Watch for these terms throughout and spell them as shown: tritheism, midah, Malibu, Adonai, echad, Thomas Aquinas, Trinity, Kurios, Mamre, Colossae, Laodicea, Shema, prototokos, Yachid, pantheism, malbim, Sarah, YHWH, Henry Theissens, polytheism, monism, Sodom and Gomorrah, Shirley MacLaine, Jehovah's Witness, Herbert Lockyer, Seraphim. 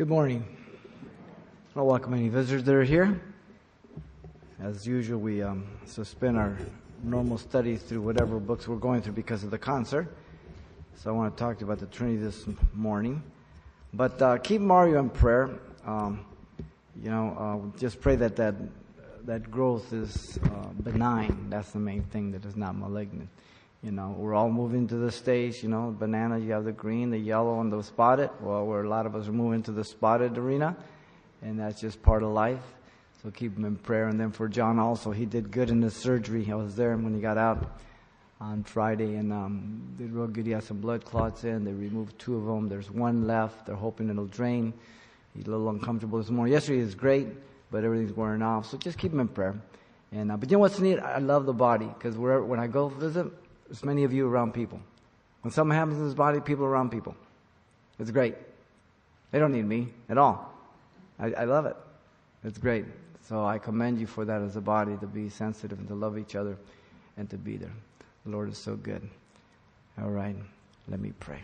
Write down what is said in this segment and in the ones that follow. Good morning. I'll welcome any visitors that are here. As usual, we suspend our normal studies through whatever books we're going through because of the concert. So I want to talk to you about the Trinity this morning. But keep Mario in prayer. Just pray that growth is benign. That's the main thing, that is not malignant. You know, we're all moving to the stage, you know, banana, you have the green, the yellow, and the spotted. Well, where a lot of us are moving to the spotted arena, and that's just part of life. So keep him in prayer. And then for John also, he did good in his surgery. I was there when he got out on Friday, and did real good. He had some blood clots in. They removed two of them. There's one left. They're hoping it'll drain. He's a little uncomfortable this morning. Yesterday was great, but everything's wearing off. So just keep him in prayer. And but you know what's neat? I love the body, because wherever, when I go visit, there's many of you around people. When something happens in this body, people are around people. It's great. They don't need me at all. I love it. It's great. So I commend you for that as a body, to be sensitive and to love each other and to be there. The Lord is so good. All right, let me pray.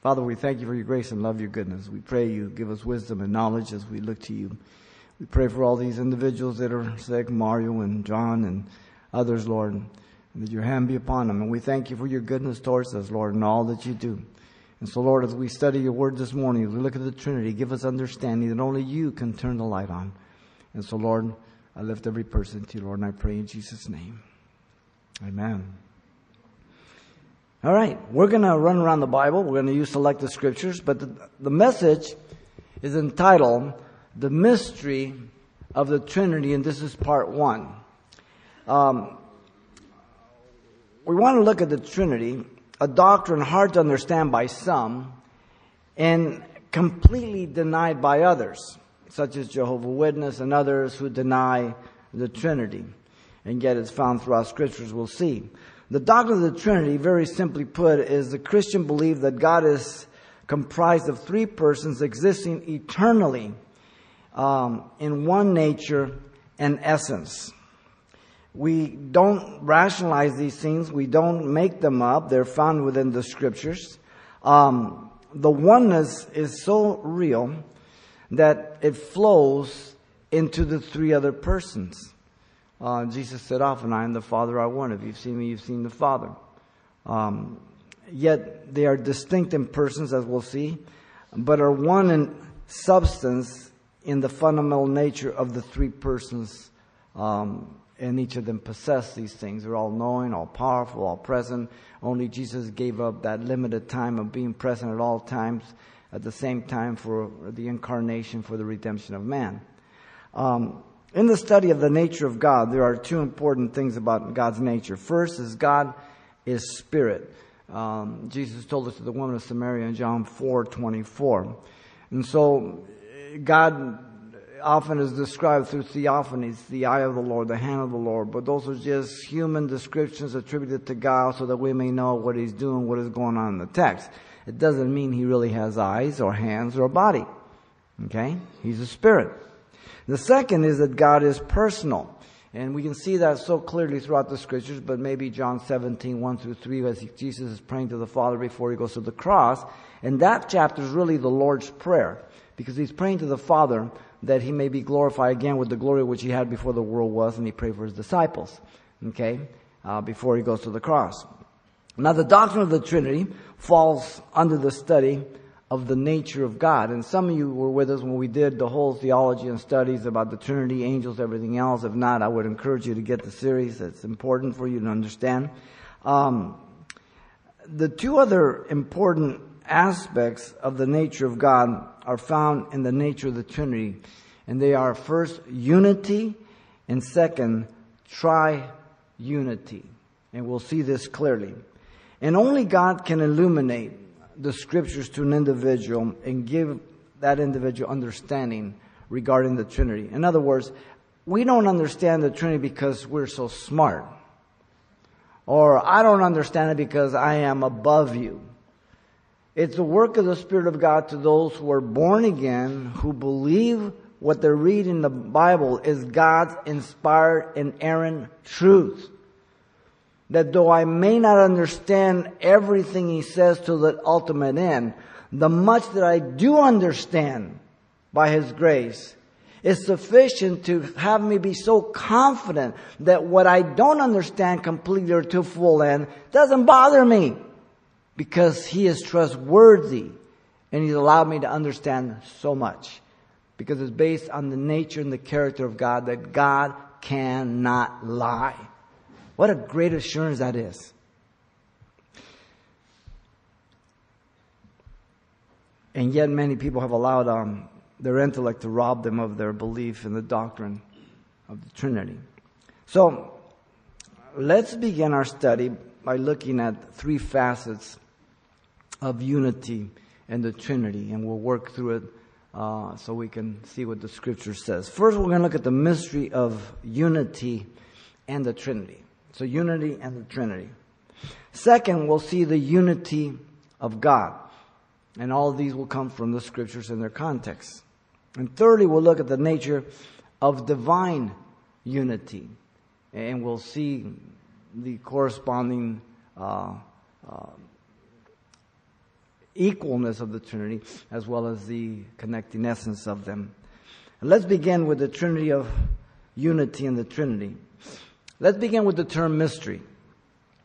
Father, we thank you for your grace and love, your goodness. We pray you give us wisdom and knowledge as we look to you. We pray for all these individuals that are sick, Mario and John and others, Lord, and that your hand be upon them. And we thank you for your goodness towards us, Lord, and all that you do. And so, Lord, as we study your word this morning, as we look at the Trinity, give us understanding that only you can turn the light on. And so, Lord, I lift every person to you, Lord, and I pray in Jesus' name. Amen. All right, we're going to run around the Bible. We're going to use selected scriptures, but the message is entitled The Mystery of the Trinity, and this is part one. We want to look at the Trinity, a doctrine hard to understand by some and completely denied by others, such as Jehovah's Witness and others who deny the Trinity, and yet it's found throughout scriptures, we'll see. The doctrine of the Trinity, very simply put, is the Christian belief that God is comprised of three persons existing eternally, in one nature and essence. We don't rationalize these things. We don't make them up. They're found within the scriptures. The oneness is so real that it flows into the three other persons. Jesus said often, I am the Father, are one. If you've seen me, you've seen the Father. Yet they are distinct in persons, as we'll see, but are one in substance, in the fundamental nature of the three persons, and each of them possess these things. They're all knowing, all powerful, all present. Only Jesus gave up that limited time of being present at all times at the same time for the incarnation, for the redemption of man. In the study of the nature of God, there are two important things about God's nature. First is God is spirit. Jesus told us to the woman of Samaria in John 4:24. And so God often is described through theophanies, the eye of the Lord, the hand of the Lord, but those are just human descriptions attributed to God so that we may know what he's doing, what is going on in the text. It doesn't mean he really has eyes or hands or a body. Okay? He's a spirit. The second is that God is personal. And we can see that so clearly throughout the scriptures, but maybe John 17:1-3, as Jesus is praying to the Father before he goes to the cross. And that chapter is really the Lord's Prayer, because he's praying to the Father that he may be glorified again with the glory which he had before the world was, and he prayed for his disciples, okay, before he goes to the cross. Now, the doctrine of the Trinity falls under the study of the nature of God. And some of you were with us when we did the whole theology and studies about the Trinity, angels, everything else. If not, I would encourage you to get the series. It's important for you to understand. The two other important aspects of the nature of God are found in the nature of the Trinity, and they are first unity, and second tri-unity, and we'll see this clearly. And only God can illuminate the scriptures to an individual and give that individual understanding regarding the Trinity. In other words, we don't understand the Trinity because we're so smart, or I don't understand it because I am above you. It's the work of the Spirit of God to those who are born again, who believe what they're reading in the Bible is God's inspired and inerrant truth. that though I may not understand everything he says to the ultimate end, the much that I do understand by his grace is sufficient to have me be so confident that what I don't understand completely or to full end doesn't bother me, because he is trustworthy and he's allowed me to understand so much, because it's based on the nature and the character of God, that God cannot lie. What a great assurance that is. And yet many people have allowed their intellect to rob them of their belief in the doctrine of the Trinity. So, let's begin our study by looking at three facets of unity and the Trinity, and we'll work through it so we can see what the Scripture says. First, we're going to look at the mystery of unity and the Trinity. So, unity and the Trinity. Second, we'll see the unity of God. And all of these will come from the Scriptures in their context. And thirdly, we'll look at the nature of divine unity. And we'll see the corresponding equalness of the Trinity, as well as the connecting essence of them. And let's begin with the Trinity of unity and the Trinity. Let's begin with the term mystery.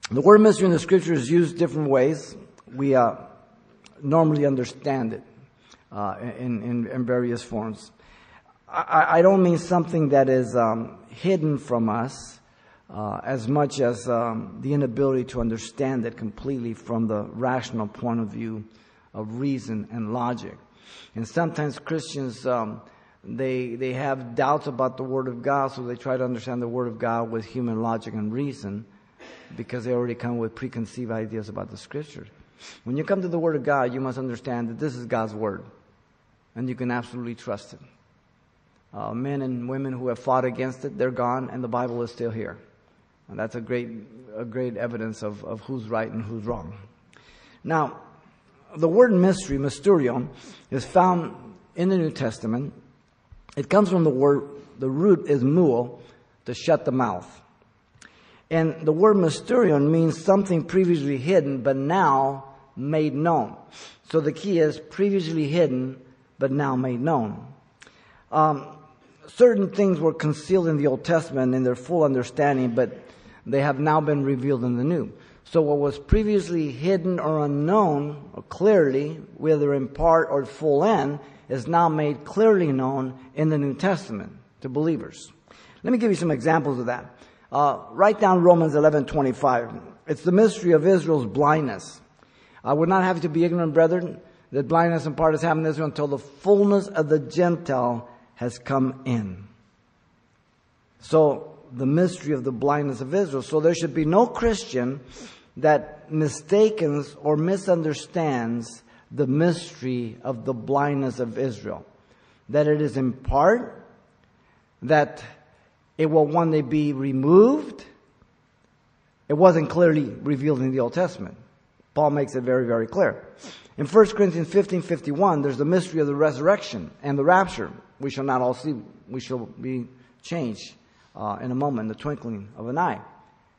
The word mystery in the Scriptures is used different ways. We normally understand it in various forms. I don't mean something that is hidden from us as much as the inability to understand it completely from the rational point of view of reason and logic. And sometimes Christians, they have doubts about the Word of God, so they try to understand the Word of God with human logic and reason, because they already come with preconceived ideas about the Scriptures. When you come to the Word of God, you must understand that this is God's Word, and you can absolutely trust it. Men and women who have fought against it, they're gone, and the Bible is still here. And that's a great evidence of who's right and who's wrong. Now, the word mystery, mysterion, is found in the New Testament. It comes from the word, the root is muo, to shut the mouth. And the word mysterion means something previously hidden, but now made known. So the key is previously hidden, but now made known. Certain things were concealed in the Old Testament in their full understanding, but they have now been revealed in the New. So what was previously hidden or unknown, or clearly, whether in part or full end, is now made clearly known in the New Testament to believers. Let me give you some examples of that. Write down Romans 11:25. It's the mystery of Israel's blindness. I would not have you to be ignorant, brethren, that blindness in part has happened to Israel until the fullness of the Gentile has come in. So, the mystery of the blindness of Israel. So there should be no Christian that mistakes or misunderstands the mystery of the blindness of Israel. That it is in part, that it will one day be removed. It wasn't clearly revealed in the Old Testament. Paul makes it very, very clear. In 1 Corinthians 15:51, there's the mystery of the resurrection and the rapture. We shall not all see. We shall be changed in a moment, in the twinkling of an eye.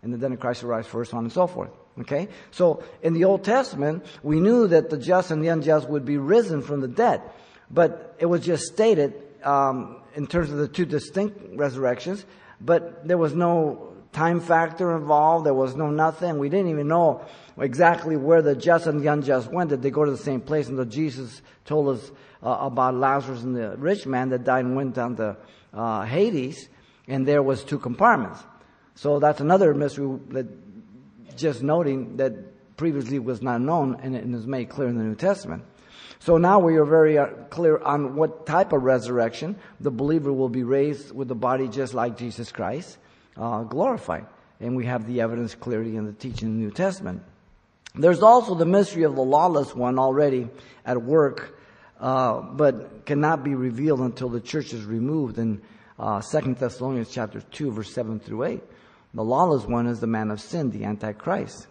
And then the Christ will rise first, on and so forth. Okay? So, in the Old Testament, we knew that the just and the unjust would be risen from the dead. But it was just stated in terms of the two distinct resurrections, but there was no time factor involved. There was no nothing. We didn't even know exactly where the just and the unjust went. Did they go to the same place? And Jesus told us about Lazarus and the rich man that died and went down to Hades, and there was two compartments. So that's another mystery, that just noting that previously was not known and is made clear in the New Testament. So now we are very clear on what type of resurrection. The believer will be raised with the body just like Jesus Christ, glorified. And we have the evidence clearly in the teaching in the New Testament. There's also the mystery of the lawless one already at work, but cannot be revealed until the church is removed in 2 Thessalonians 2:7-8. The lawless one is the man of sin, the Antichrist.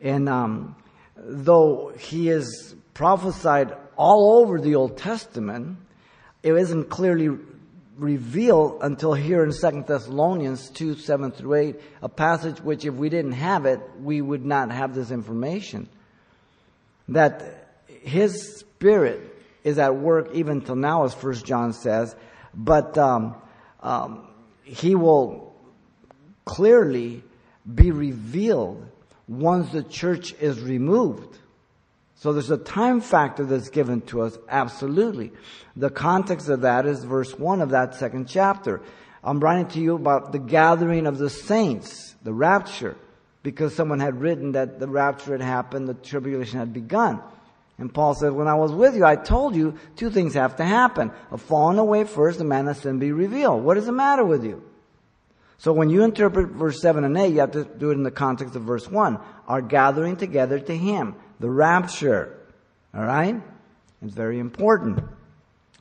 And though he is prophesied all over the Old Testament, it isn't clearly reveal until here in 2 Thessalonians 2, 7 through 8, a passage which if we didn't have it, we would not have this information. That His Spirit is at work even till now, as 1 John says, but He will clearly be revealed once the church is removed. So there's a time factor that's given to us, absolutely. The context of that is verse 1 of that second chapter. I'm writing to you about the gathering of the saints, the rapture, because someone had written that the rapture had happened, the tribulation had begun. And Paul said, when I was with you, I told you two things have to happen. A falling away first, the man of sin be revealed. What is the matter with you? So when you interpret verse 7 and 8, you have to do it in the context of verse 1. Our gathering together to Him. The rapture, all right? It's very important.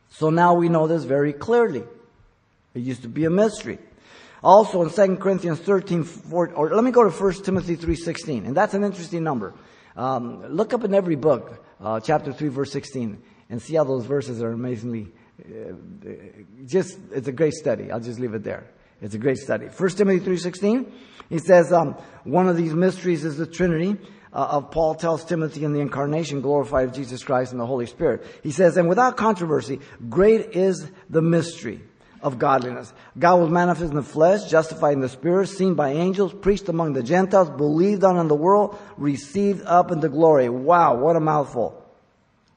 So now we know this very clearly. It used to be a mystery. Also in 2 Corinthians 13, 14, or let me go to 1 Timothy 3:16, and that's an interesting number. Look up in every book, chapter 3, verse 16, and see how those verses are amazingly, it's a great study. I'll just leave it there. It's a great study. 1 Timothy 3:16, he says, one of these mysteries is the Trinity. Paul tells Timothy in the incarnation, glorified of Jesus Christ and the Holy Spirit. He says, and without controversy, great is the mystery of godliness. God was manifest in the flesh, justified in the Spirit, seen by angels, preached among the Gentiles, believed on in the world, received up into glory. Wow, what a mouthful.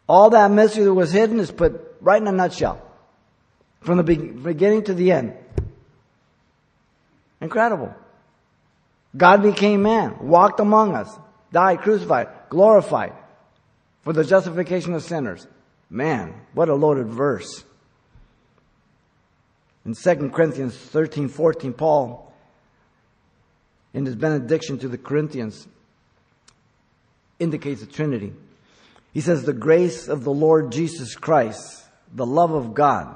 All that mystery that was hidden is put right in a nutshell. From the beginning to the end. Incredible. God became man, walked among us. Died, crucified, glorified for the justification of sinners. Man, what a loaded verse. In 2 Corinthians 13, 14, Paul, in his benediction to the Corinthians, indicates the Trinity. He says, the grace of the Lord Jesus Christ, the love of God,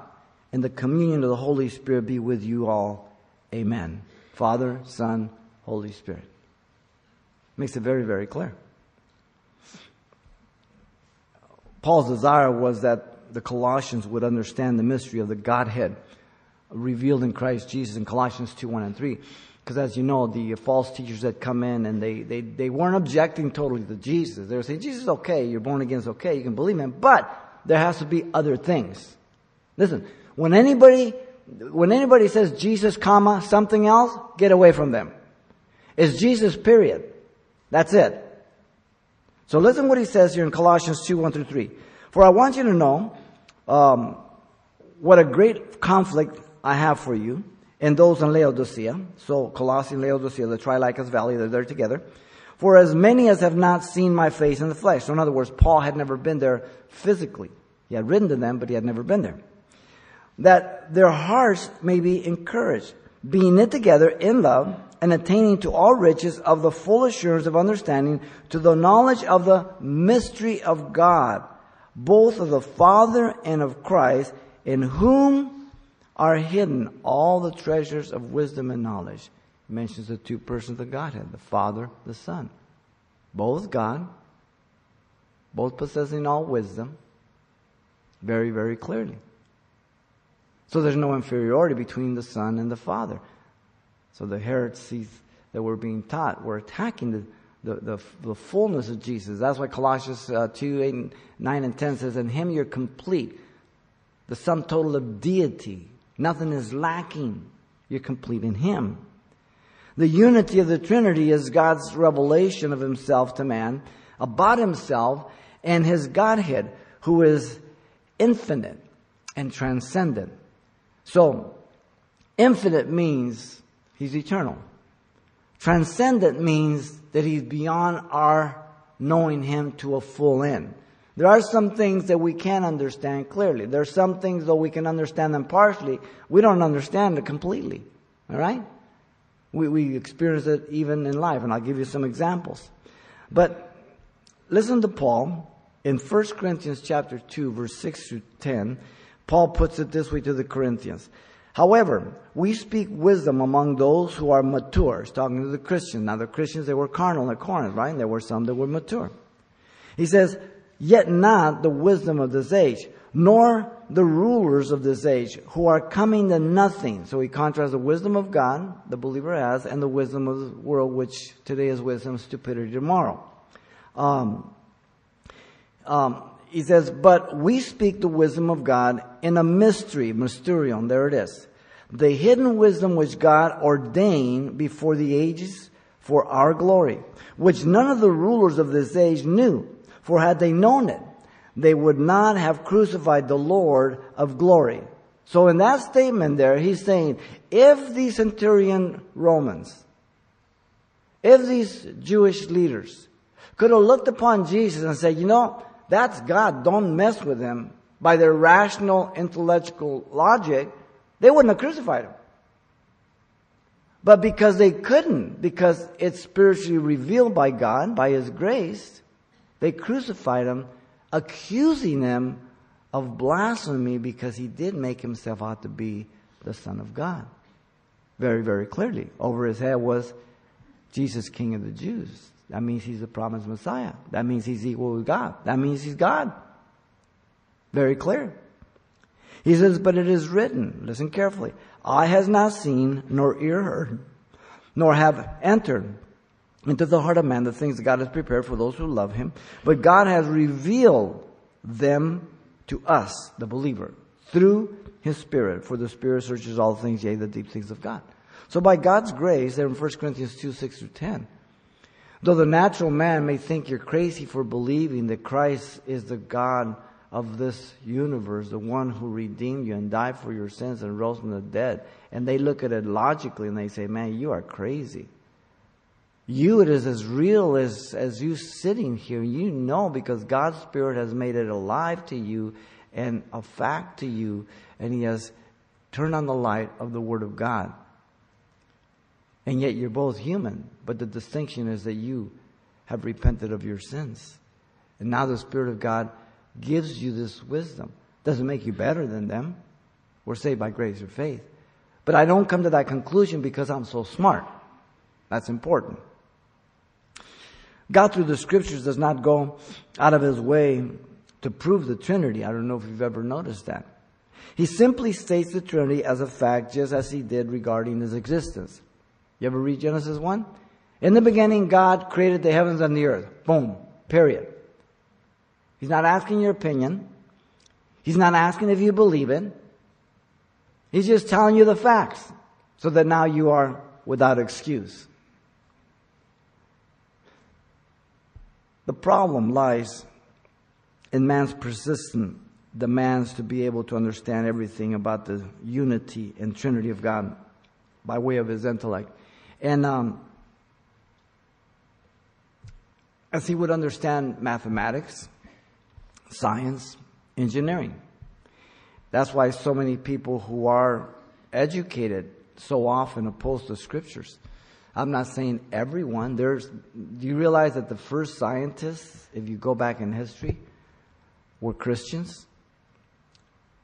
and the communion of the Holy Spirit be with you all. Amen. Father, Son, Holy Spirit. Makes it very, very clear. Paul's desire was that the Colossians would understand the mystery of the Godhead revealed in Christ Jesus in Colossians 2, 1 and 3. Because as you know, the false teachers had come in and they weren't objecting totally to Jesus. They were saying, Jesus is okay, you're born again is okay, you can believe Him, but there has to be other things. Listen, when anybody says Jesus, comma, something else, get away from them. It's Jesus, period. That's it. So listen what he says here in Colossians 2, 1 through 3. For I want you to know what a great conflict I have for you and those in Laodicea. So Colossae and Laodicea, the Lycus Valley, they're there together. For as many as have not seen my face in the flesh. So in other words, Paul had never been there physically. He had written to them, but he had never been there. That their hearts may be encouraged, being knit together in love, and attaining to all riches of the full assurance of understanding, to the knowledge of the mystery of God, both of the Father and of Christ, in whom are hidden all the treasures of wisdom and knowledge. It mentions the two persons of Godhead, the Father, the Son. Both God, both possessing all wisdom, very, very clearly. So there's no inferiority between the Son and the Father. So the heresies that were being taught were attacking the fullness of Jesus. That's why Colossians 2, 8, 9, and 10 says, in Him you're complete. The sum total of deity. Nothing is lacking. You're complete in Him. The unity of the Trinity is God's revelation of Himself to man, about Himself and His Godhead, who is infinite and transcendent. So, infinite means He's eternal. Transcendent means that He's beyond our knowing Him to a full end. There are some things that we can't understand clearly. There are some things, though we can understand them partially, we don't understand it completely. All right? We experience it even in life, and I'll give you some examples. But listen to Paul in 1 Corinthians chapter 2, verse 6 through 10. Paul puts it this way to the Corinthians. However, we speak wisdom among those who are mature. He's talking to the Christians. Now, the Christians, they were carnal at Corinth, right? And there were some that were mature. He says, yet not the wisdom of this age, nor the rulers of this age who are coming to nothing. So he contrasts the wisdom of God, the believer has, and the wisdom of the world, which today is wisdom, stupidity tomorrow. He says, but we speak the wisdom of God in a mystery, mysterion, there it is. The hidden wisdom which God ordained before the ages for our glory, which none of the rulers of this age knew. For had they known it, they would not have crucified the Lord of glory. So in that statement there, he's saying, if these centurion Romans, if these Jewish leaders could have looked upon Jesus and said, you know, that's God, don't mess with him, by their rational intellectual logic, they wouldn't have crucified him. But because they couldn't, because it's spiritually revealed by God, by his grace, they crucified him, accusing him of blasphemy because he did make himself out to be the Son of God. Very, very clearly. Over his head was Jesus, King of the Jews. That means he's the promised Messiah. That means he's equal with God. That means he's God. Very clear. He says, but it is written, listen carefully, eye has not seen, nor ear heard, nor have entered into the heart of man the things that God has prepared for those who love him. But God has revealed them to us, the believer, through his Spirit. For the Spirit searches all things, yea, the deep things of God. So by God's grace, there in 1 Corinthians 2, 6 through 10, though the natural man may think you're crazy for believing that Christ is the God of this universe, the one who redeemed you and died for your sins and rose from the dead, and they look at it logically and they say, man, you are crazy. You, it is as real as you sitting here. You know, because God's Spirit has made it alive to you and a fact to you. And he has turned on the light of the Word of God. And yet you're both human. But the distinction is that you have repented of your sins. And now the Spirit of God gives you this wisdom. Doesn't make you better than them. We're saved by grace or faith. But I don't come to that conclusion because I'm so smart. That's important. God, through the Scriptures, does not go out of his way to prove the Trinity. I don't know if you've ever noticed that. He simply states the Trinity as a fact, just as he did regarding his existence. You ever read Genesis 1? In the beginning, God created the heavens and the earth. Boom. Period. He's not asking your opinion. He's not asking if you believe it. He's just telling you the facts, so that now you are without excuse. The problem lies in man's persistent demands to be able to understand everything about the unity and Trinity of God by way of his intellect. And as he would understand mathematics, science, engineering. That's why so many people who are educated so often oppose the Scriptures. I'm not saying everyone. Do you realize that the first scientists, if you go back in history, were Christians?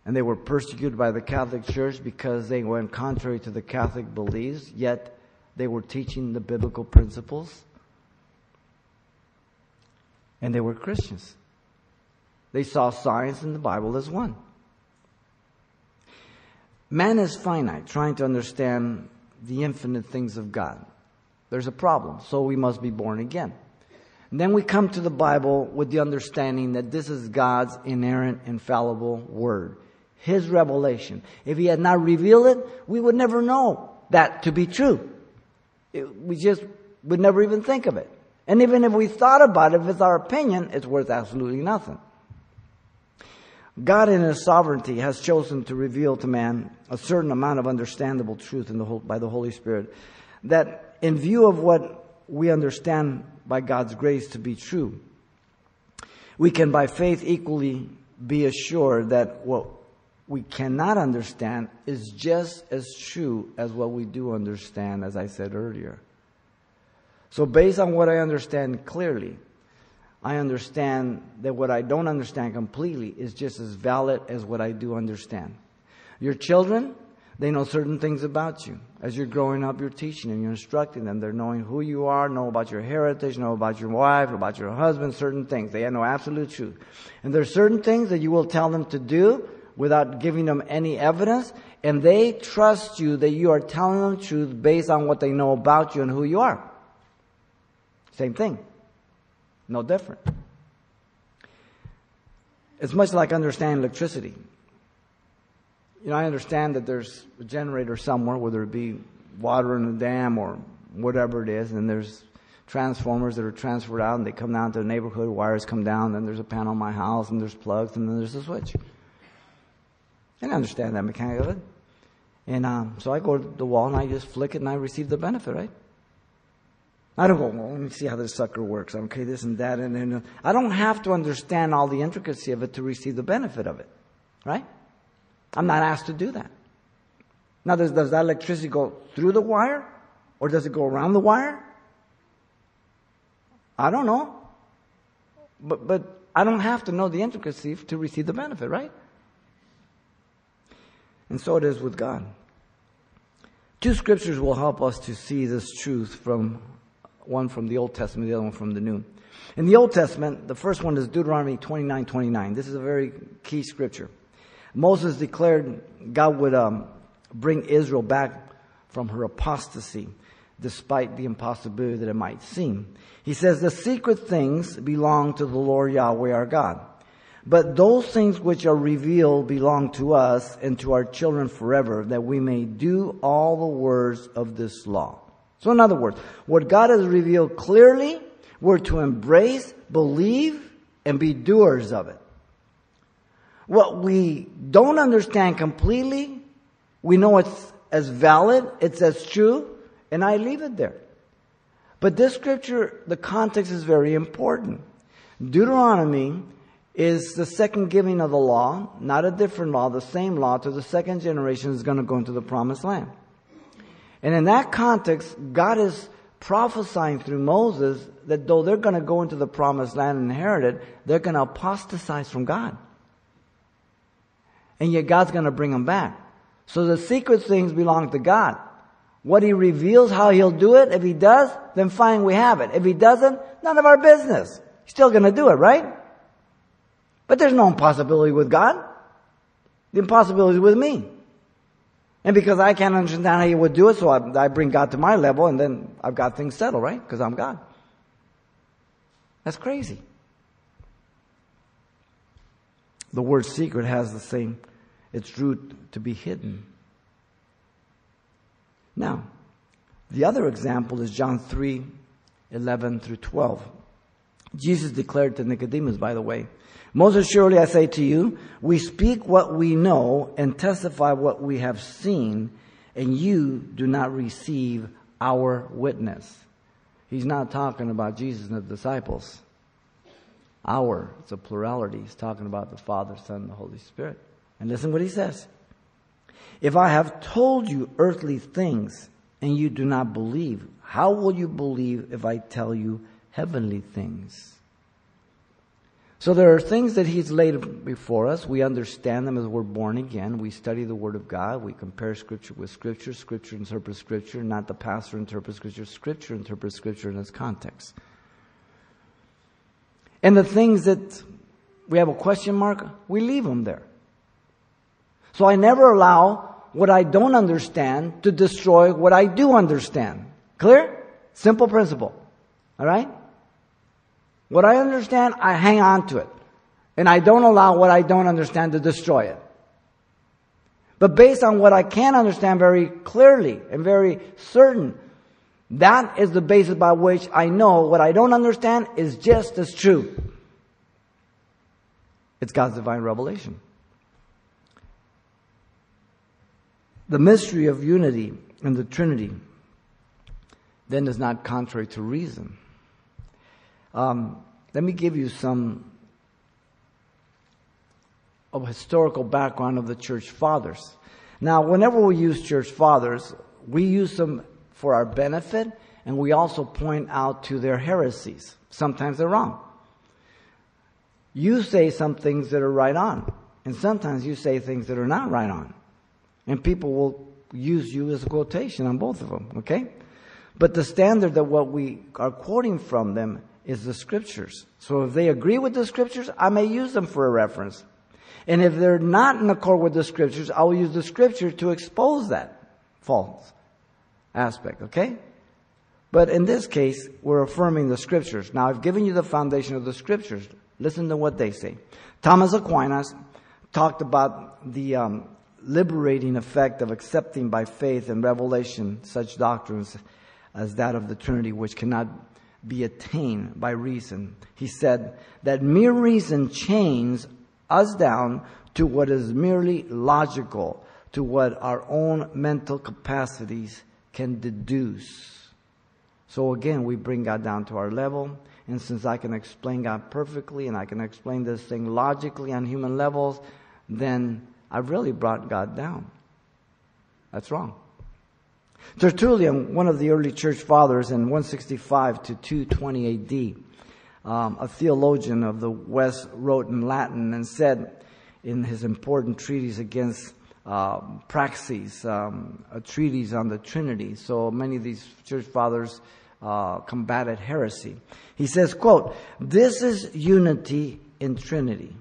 And they were persecuted by the Catholic Church because they went contrary to the Catholic beliefs, yet they were teaching the biblical principles. And they were Christians. They saw science in the Bible as one. Man is finite, trying to understand the infinite things of God. There's a problem, so we must be born again. And then we come to the Bible with the understanding that this is God's inerrant, infallible Word. His revelation. If he had not revealed it, we would never know that to be true. We just would never even think of it. And even if we thought about it, if it's our opinion, it's worth absolutely nothing. God in his sovereignty has chosen to reveal to man a certain amount of understandable truth by the Holy Spirit that in view of what we understand by God's grace to be true, we can by faith equally be assured that what we cannot understand is just as true as what we do understand, as I said earlier. So based on what I understand clearly, I understand that what I don't understand completely is just as valid as what I do understand. Your children, they know certain things about you. As you're growing up, you're teaching them, you're instructing them. They're knowing who you are, know about your heritage, know about your wife, about your husband, certain things. They know absolute truth. And there are certain things that you will tell them to do without giving them any evidence, and they trust you that you are telling them truth based on what they know about you and who you are. Same thing. No different. It's much like understanding electricity. You know, I understand that there's a generator somewhere, whether it be water in a dam or whatever it is, and there's transformers that are transferred out and they come down to the neighborhood, wires come down, then there's a panel in my house, and there's plugs, and then there's a switch. And I understand that mechanic of it. And so I go to the wall and I just flick it and I receive the benefit, right? I don't go, well, let me see how this sucker works. Okay, this and that. And I don't have to understand all the intricacy of it to receive the benefit of it, right? I'm not asked to do that. Now, does that electricity go through the wire? Or does it go around the wire? I don't know. But I don't have to know the intricacy to receive the benefit, right? And so it is with God. Two scriptures will help us to see this truth, from one from the Old Testament, the other one from the New. In the Old Testament, the first one is Deuteronomy 29:29. This is a very key scripture. Moses declared God would bring Israel back from her apostasy, despite the impossibility that it might seem. He says, the secret things belong to the Lord Yahweh our God, but those things which are revealed belong to us and to our children forever, that we may do all the words of this law. So in other words, what God has revealed clearly, we're to embrace, believe, and be doers of it. What we don't understand completely, we know it's as valid, it's as true, and I leave it there. But this scripture, the context is very important. Deuteronomy is the second giving of the law, not a different law, the same law to the second generation is going to go into the promised land. And in that context, God is prophesying through Moses that though they're going to go into the promised land and inherit it, they're going to apostatize from God. And yet God's going to bring them back. So the secret things belong to God. What He reveals, how He'll do it, if He does, then fine, we have it. If He doesn't, none of our business. He's still going to do it, right? But there's no impossibility with God. The impossibility is with me. And because I can't understand how He would do it, so I bring God to my level, and then I've got things settled, right? Because I'm God. That's crazy. The word secret has the same, its root to be hidden. Now, the other example is John 3:11-12. Jesus declared to Nicodemus, by the way, Most surely I say to you, we speak what we know and testify what we have seen, and you do not receive our witness. He's not talking about Jesus and the disciples. Our, it's a plurality. He's talking about the Father, Son, and the Holy Spirit. And listen what He says. If I have told you earthly things and you do not believe, how will you believe if I tell you heavenly things? So there are things that He's laid before us. We understand them as we're born again. We study the Word of God. We compare Scripture with Scripture. Scripture interprets Scripture, not the pastor interprets Scripture. Scripture interprets Scripture in its context. And the things that we have a question mark, we leave them there. So I never allow what I don't understand to destroy what I do understand. Clear? Simple principle. All right? What I understand, I hang on to it. And I don't allow what I don't understand to destroy it. But based on what I can understand very clearly and very certain, that is the basis by which I know what I don't understand is just as true. It's God's divine revelation. The mystery of unity in the Trinity then is not contrary to reason. Let me give you some of historical background of the Church Fathers. Now, whenever we use Church Fathers, we use them for our benefit, and we also point out to their heresies. Sometimes they're wrong. You say some things that are right on, and sometimes you say things that are not right on. And people will use you as a quotation on both of them, okay? But the standard that what we are quoting from them is the Scriptures. So if they agree with the Scriptures, I may use them for a reference. And if they're not in accord with the Scriptures, I will use the Scripture to expose that false aspect, okay? But in this case, we're affirming the Scriptures. Now, I've given you the foundation of the Scriptures. Listen to what they say. Thomas Aquinas talked about the liberating effect of accepting by faith and revelation such doctrines as that of the Trinity, which cannot be attained by reason. He said that mere reason chains us down to what is merely logical, to what our own mental capacities can deduce. So again, we bring God down to our level. And since I can explain God perfectly and I can explain this thing logically on human levels, then I've really brought God down. That's wrong. Tertullian, one of the early church fathers in 165 to 220 AD, a theologian of the West, wrote in Latin and said in his important treatise against praxis, a treatise on the Trinity. So many of these church fathers combated heresy. He says, quote, "This is unity in Trinity.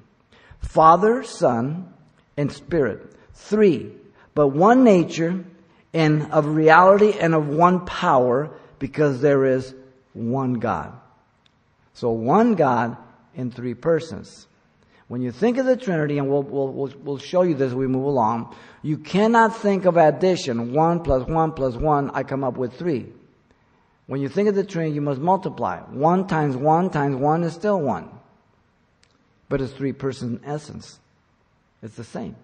Father, Son, and Spirit. Three, but one nature, and of reality and of one power, because there is one God." So one God in three persons. When you think of the Trinity, and we'll show you this as we move along, you cannot think of addition. 1 + 1 + 1, I come up with 3. When you think of the Trinity, you must multiply. 1 × 1 × 1 is still 1. But it's three persons in essence. It's the same.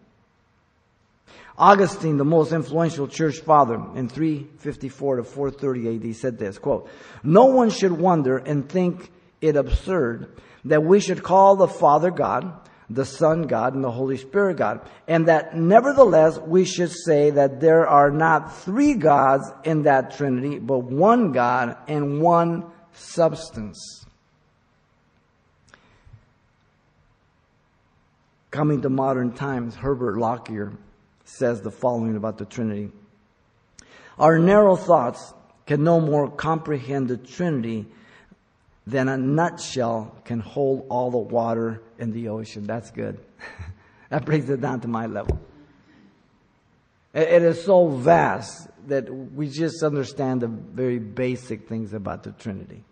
Augustine, the most influential church father, in 354 to 430 AD, said this, quote, "No one should wonder and think it absurd that we should call the Father God, the Son God, and the Holy Spirit God, and that nevertheless we should say that there are not three gods in that Trinity, but one God and one substance." Coming to modern times, Herbert Lockyer says the following about the Trinity. "Our narrow thoughts can no more comprehend the Trinity than a nutshell can hold all the water in the ocean." That's good. That brings it down to my level. It is so vast that we just understand the very basic things about the Trinity.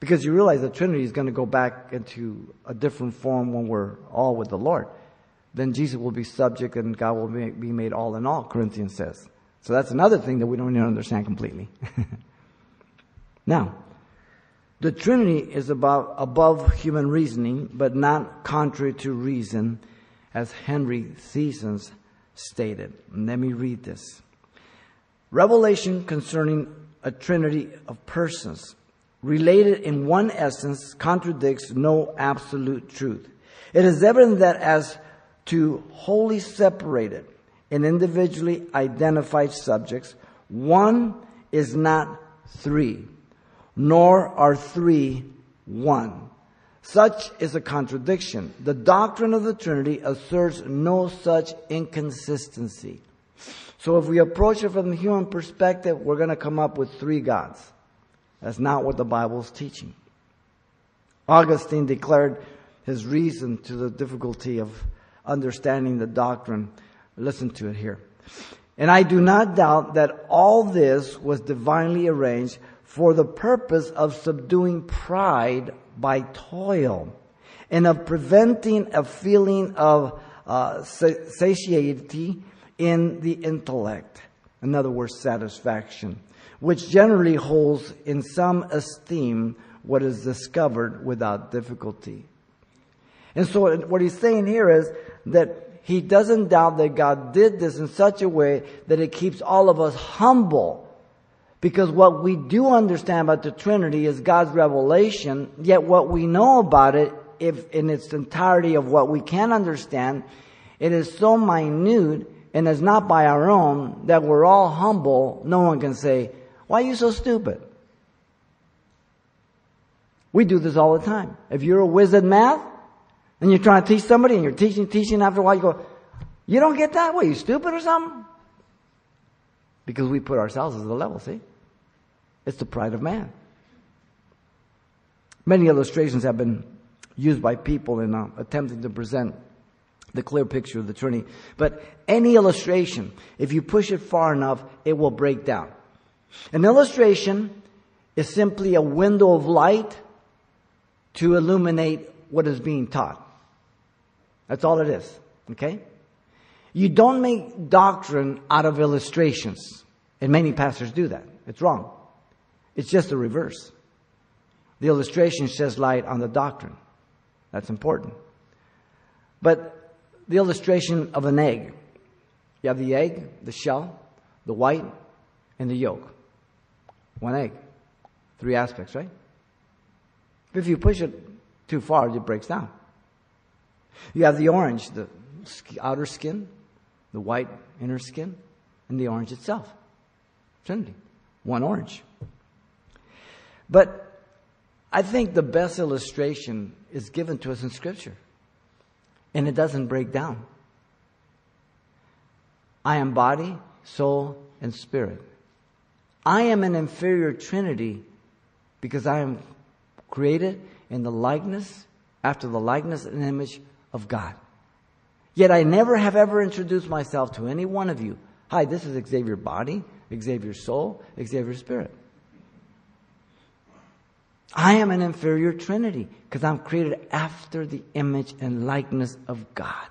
Because you realize the Trinity is going to go back into a different form when we're all with the Lord. Then Jesus will be subject and God will be made all in all, Corinthians says. So that's another thing that we don't even understand completely. Now, the Trinity is above human reasoning, but not contrary to reason, as Henry Theissens stated. And let me read this. "Revelation concerning a Trinity of persons, related in one essence, contradicts no absolute truth. It is evident that as to wholly separated and individually identified subjects, one is not three, nor are three one. Such is a contradiction. The doctrine of the Trinity asserts no such inconsistency." So if we approach it from the human perspective, we're going to come up with three gods. That's not what the Bible is teaching. Augustine declared his reason to the difficulty of understanding the doctrine. Listen to it here. "And I do not doubt that all this was divinely arranged for the purpose of subduing pride by toil and of preventing a feeling of satiety in the intellect." In other words, satisfaction, "which generally holds in some esteem what is discovered without difficulty." And so what he's saying here is that he doesn't doubt that God did this in such a way that it keeps all of us humble. Because what we do understand about the Trinity is God's revelation, yet what we know about it, if in its entirety of what we can understand, it is so minute. And it's not by our own that we're all humble. No one can say, "Why are you so stupid?" We do this all the time. If you're a whiz at math and you're trying to teach somebody and you're teaching, after a while you go, "You don't get that? What, you stupid or something?" Because we put ourselves as the level, see? It's the pride of man. Many illustrations have been used by people in attempting to present the clear picture of the Trinity. But any illustration, if you push it far enough, it will break down. An illustration is simply a window of light to illuminate what is being taught. That's all it is. Okay? You don't make doctrine out of illustrations. And many pastors do that. It's wrong. It's just the reverse. The illustration sheds light on the doctrine. That's important. But the illustration of an egg. You have the egg, the shell, the white, and the yolk. One egg. Three aspects, right? If you push it too far, it breaks down. You have the orange, the outer skin, the white inner skin, and the orange itself. Trinity. One orange. But I think the best illustration is given to us in Scripture. And it doesn't break down. I am body, soul, and spirit. I am an inferior Trinity because I am created in the likeness, after the likeness and image of God. Yet I never have ever introduced myself to any one of you. Hi, this is Xavier Body, Xavier Soul, Xavier Spirit. I am an inferior Trinity because I'm created after the image and likeness of God.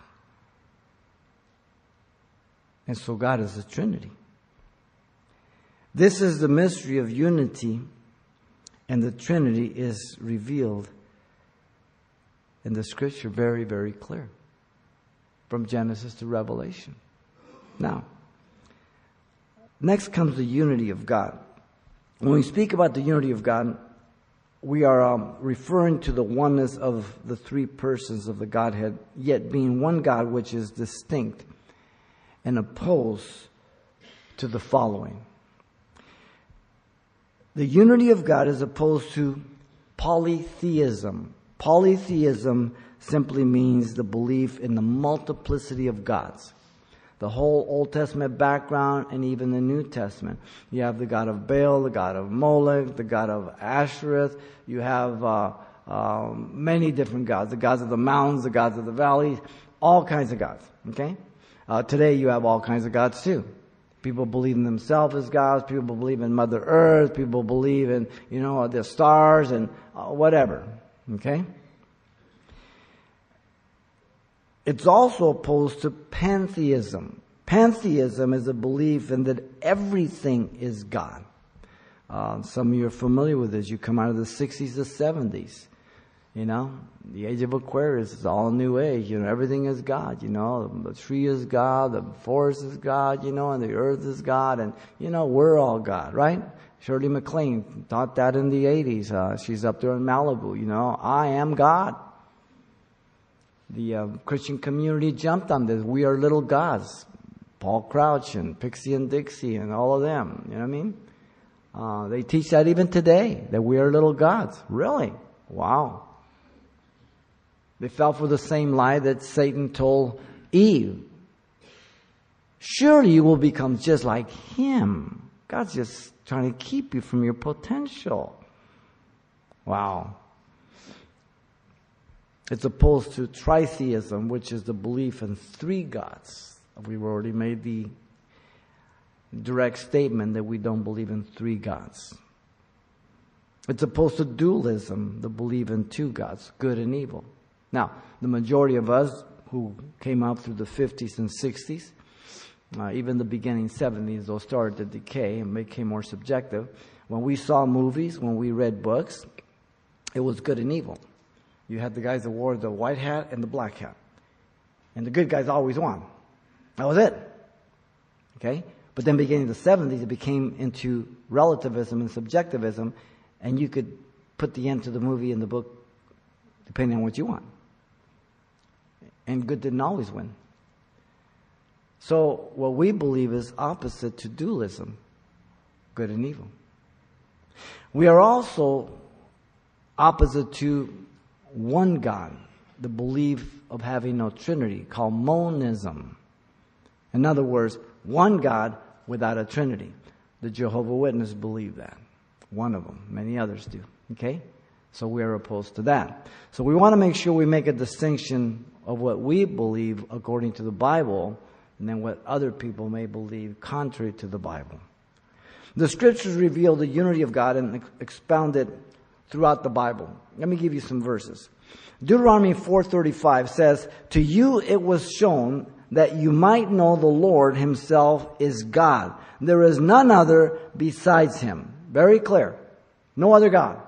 And so God is the Trinity. This is the mystery of unity, and the Trinity is revealed in the Scripture very, very clear. From Genesis to Revelation. Now, next comes the unity of God. When we speak about the unity of God, we are referring to the oneness of the three persons of the Godhead, yet being one God which is distinct and opposed to the following. The unity of God is opposed to polytheism. Polytheism simply means the belief in the multiplicity of gods. The whole Old Testament background and even the New Testament. You have the god of Baal, the god of Molech, the god of Ashereth. You have many different gods. The gods of the mountains, the gods of the valleys. All kinds of gods. Okay? Today you have all kinds of gods too. People believe in themselves as gods. People believe in Mother Earth. People believe in, you know, the stars and whatever. Okay? It's also opposed to pantheism. Pantheism is a belief in that everything is God. Some of you are familiar with this. You come out of the 60s, the 70s. You know, the age of Aquarius is all new age. You know, everything is God. You know, the tree is God, the forest is God, you know, and the earth is God. And, you know, we're all God, right? Shirley MacLaine taught that in the 80s. She's up there in Malibu, you know. I am God. The Christian community jumped on this. We are little gods. Paul Crouch and Pixie and Dixie and all of them. You know what I mean? They teach that even today, that we are little gods. Really? Wow. They fell for the same lie that Satan told Eve. Surely you will become just like him. God's just trying to keep you from your potential. Wow. It's opposed to tritheism, which is the belief in three gods. We've already made the direct statement that we don't believe in three gods. It's opposed to dualism, the belief in two gods, good and evil. Now, the majority of us who came up through the 50s and 60s, even the beginning 70s, those started to decay and became more subjective. When we saw movies, when we read books, it was good and evil. You had the guys that wore the white hat and the black hat. And the good guys always won. That was it. Okay? But then beginning the 70s, it became into relativism and subjectivism. And you could put the end to the movie and the book depending on what you want. And good didn't always win. So what we believe is opposite to dualism. Good and evil. We are also opposite to one God, the belief of having no Trinity, called monism. In other words, one God without a Trinity. The Jehovah's Witness believe that. One of them. Many others do. Okay? So we are opposed to that. So we want to make sure we make a distinction of what we believe according to the Bible and then what other people may believe contrary to the Bible. The Scriptures reveal the unity of God and expound it throughout the Bible. Let me give you some verses. Deuteronomy 4:35 says, "To you it was shown that you might know the Lord himself is God. There is none other besides him." Very clear. No other God.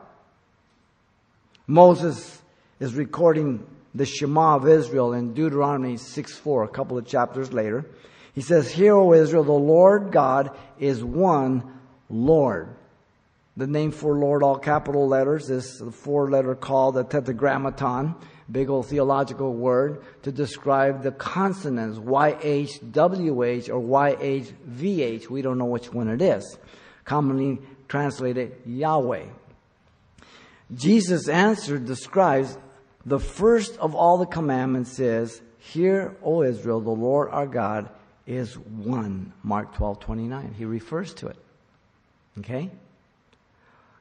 Moses is recording the Shema of Israel in Deuteronomy 6:4, a couple of chapters later. He says, "Hear, O Israel, the Lord God is one Lord." The name for Lord, all capital letters, is the four-letter call, the tetragrammaton, big old theological word, to describe the consonants, YHWH or YHVH. We don't know which one it is. Commonly translated Yahweh. Jesus' answer describes the first of all the commandments is, "Hear, O Israel, the Lord our God is one." Mark 12:29. He refers to it. Okay?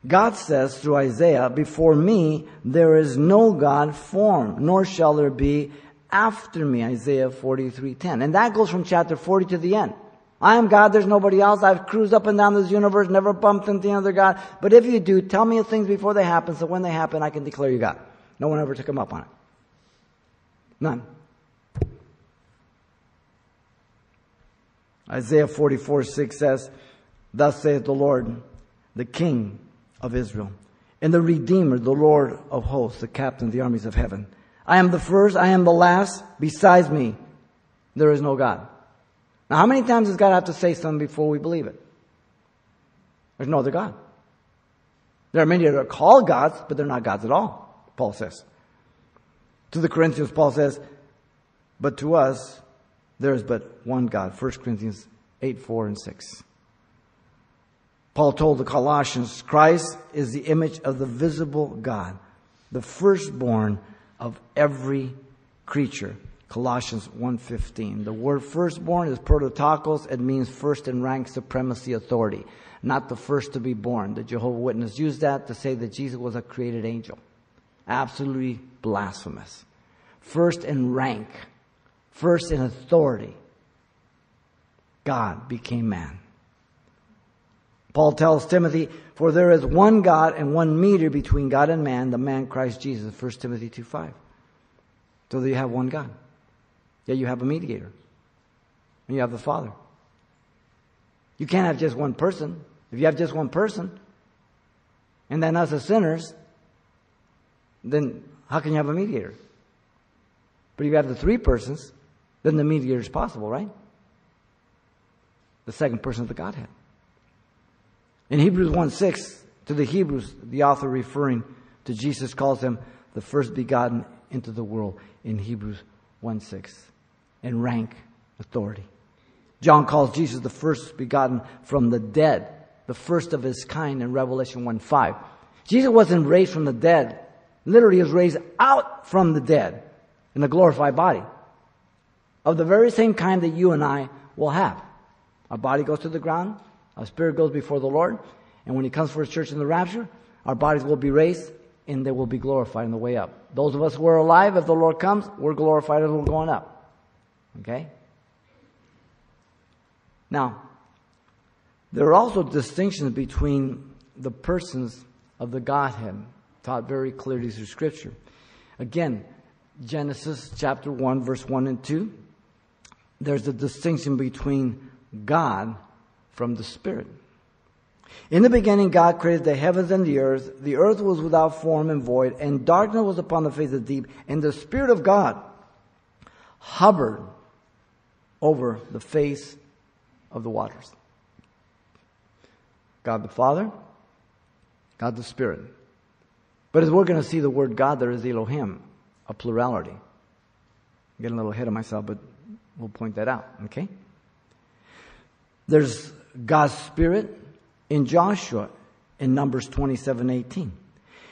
God says through Isaiah, "Before me there is no God formed, nor shall there be after me." Isaiah 43:10. And that goes from chapter 40 to the end. I am God, there's nobody else. I've cruised up and down this universe, never bumped into another God. But if you do, tell me things before they happen, so when they happen, I can declare you God. No one ever took him up on it. None. Isaiah 44:6 says, "Thus saith the Lord, the King of Israel, and the Redeemer, the Lord of hosts, the Captain of the armies of heaven. I am the first, I am the last. Besides me, there is no God." Now, how many times does God have to say something before we believe it? There's no other God. There are many that are called gods, but they're not gods at all, Paul says. To the Corinthians, Paul says, "But to us, there is but one God." 1 Corinthians 8:4 and 6. Paul told the Colossians, "Christ is the image of the visible God, the firstborn of every creature." Colossians 1:15. The word firstborn is prototokos. It means first in rank, supremacy, authority. Not the first to be born. The Jehovah's Witness used that to say that Jesus was a created angel. Absolutely blasphemous. First in rank. First in authority. God became man. Paul tells Timothy, "For there is one God and one mediator between God and man, the man Christ Jesus." 1 Timothy 2:5. So you have one God. Yet you have a mediator. And you have the Father. You can't have just one person. If you have just one person, and then us as sinners, then how can you have a mediator? But if you have the three persons, then the mediator is possible, right? The second person of the Godhead. In Hebrews 1:6, to the Hebrews, the author referring to Jesus calls him the first begotten into the world in Hebrews 1:6, in rank, authority. John calls Jesus the first begotten from the dead, the first of his kind in Revelation 1:5. Jesus wasn't raised from the dead. Literally, he was raised out from the dead in a glorified body of the very same kind that you and I will have. Our body goes to the ground. Our spirit goes before the Lord, and when he comes for his church in the rapture, our bodies will be raised, and they will be glorified on the way up. Those of us who are alive, if the Lord comes, we're glorified as we're going up. Okay? Now, there are also distinctions between the persons of the Godhead, taught very clearly through Scripture. Again, Genesis chapter 1, verse 1 and 2, there's a distinction between God from the Spirit. In the beginning, God created the heavens and the earth. The earth was without form and void, and darkness was upon the face of the deep, and the Spirit of God hovered over the face of the waters. God the Father, God the Spirit. But as we're going to see the word God, there is Elohim, a plurality. I'm getting a little ahead of myself, but we'll point that out, okay? There's God's Spirit in Joshua in Numbers 27:18.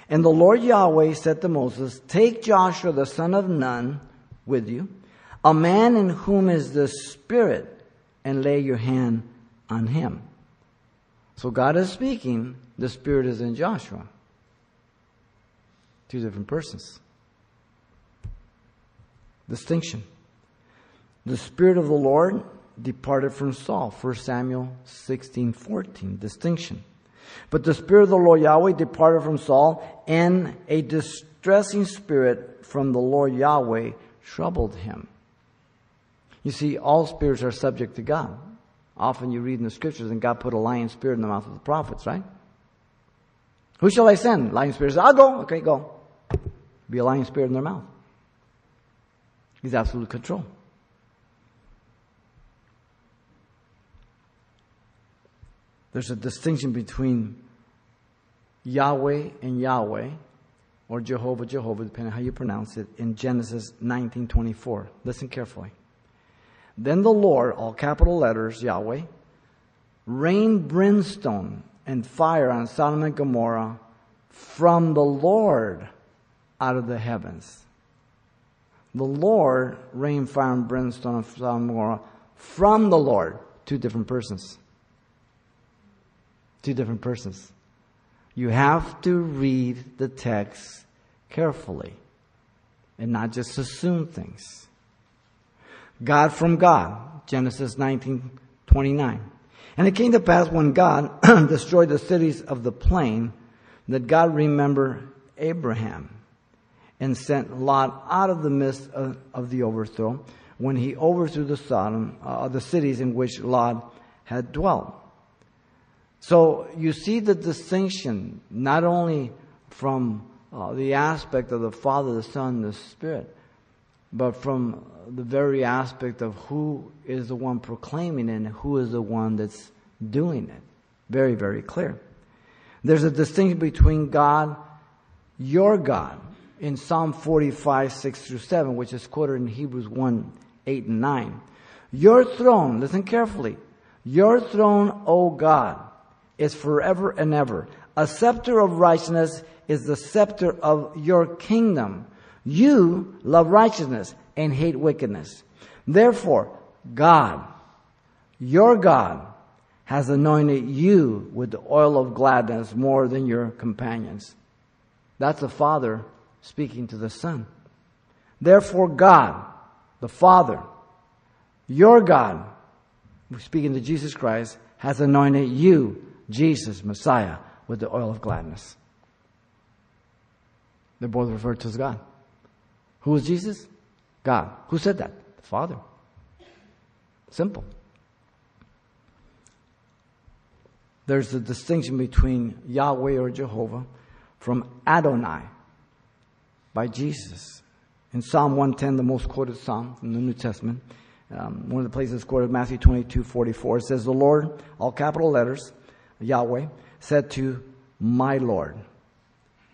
"And the Lord Yahweh said to Moses, take Joshua the son of Nun with you, a man in whom is the Spirit, and lay your hand on him." So God is speaking, the Spirit is in Joshua. Two different persons. Distinction. The Spirit of the Lord departed from Saul. 1 Samuel 16:14. Distinction. But the Spirit of the Lord Yahweh departed from Saul, and a distressing spirit from the Lord Yahweh troubled him. You see, all spirits are subject to God. Often you read in the Scriptures, and God put a lion spirit in the mouth of the prophets, right? Who shall I send? Lion spirit says, I'll go. Okay, go. Be a lion spirit in their mouth. He's absolute control. There's a distinction between Yahweh and Yahweh, or Jehovah, depending on how you pronounce it, in Genesis 19:24. Listen carefully. Then the Lord, all capital letters, Yahweh, rained brimstone and fire on Sodom and Gomorrah from the Lord out of the heavens. The Lord rained fire and brimstone on Sodom and Gomorrah from the Lord. Two different persons. Two different persons. You have to read the text carefully and not just assume things. God from God, Genesis 19:29. And it came to pass when God destroyed the cities of the plain that God remembered Abraham and sent Lot out of the midst of the overthrow when he overthrew the cities in which Lot had dwelt. So you see the distinction not only from the aspect of the Father, the Son, the Spirit, but from the very aspect of who is the one proclaiming it and who is the one that's doing it. Very, very clear. There's a distinction between God, your God, in Psalm 45, 6 through 7, which is quoted in Hebrews 1, 8 and 9. Your throne, listen carefully, your throne, O God, is forever and ever. A scepter of righteousness is the scepter of your kingdom. You love righteousness and hate wickedness. Therefore, God, your God, has anointed you with the oil of gladness more than your companions. That's the Father speaking to the Son. Therefore, God, the Father, your God, speaking to Jesus Christ, has anointed you, Jesus, Messiah, with the oil of gladness. They're both referred to as God. Who is Jesus? God. Who said that? The Father. Simple. There's a distinction between Yahweh or Jehovah from Adonai by Jesus. In Psalm 110, the most quoted psalm in the New Testament, one of the places quoted, Matthew 22:44, it says, the Lord, all capital letters, Yahweh, said to my Lord,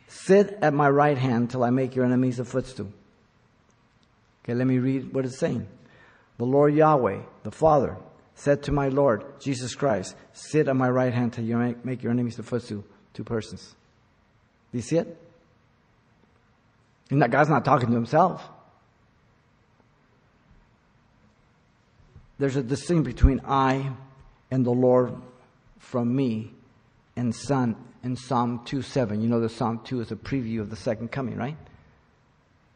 sit at my right hand till I make your enemies a footstool. Okay, let me read what it's saying. The Lord Yahweh, the Father, said to my Lord, Jesus Christ, sit at my right hand till you make your enemies a footstool. Two persons. Do you see it? And that God's not talking to himself. There's a distinction between I and the Lord from me and Son in Psalm 2:7. You know that Psalm 2 is a preview of the second coming, right?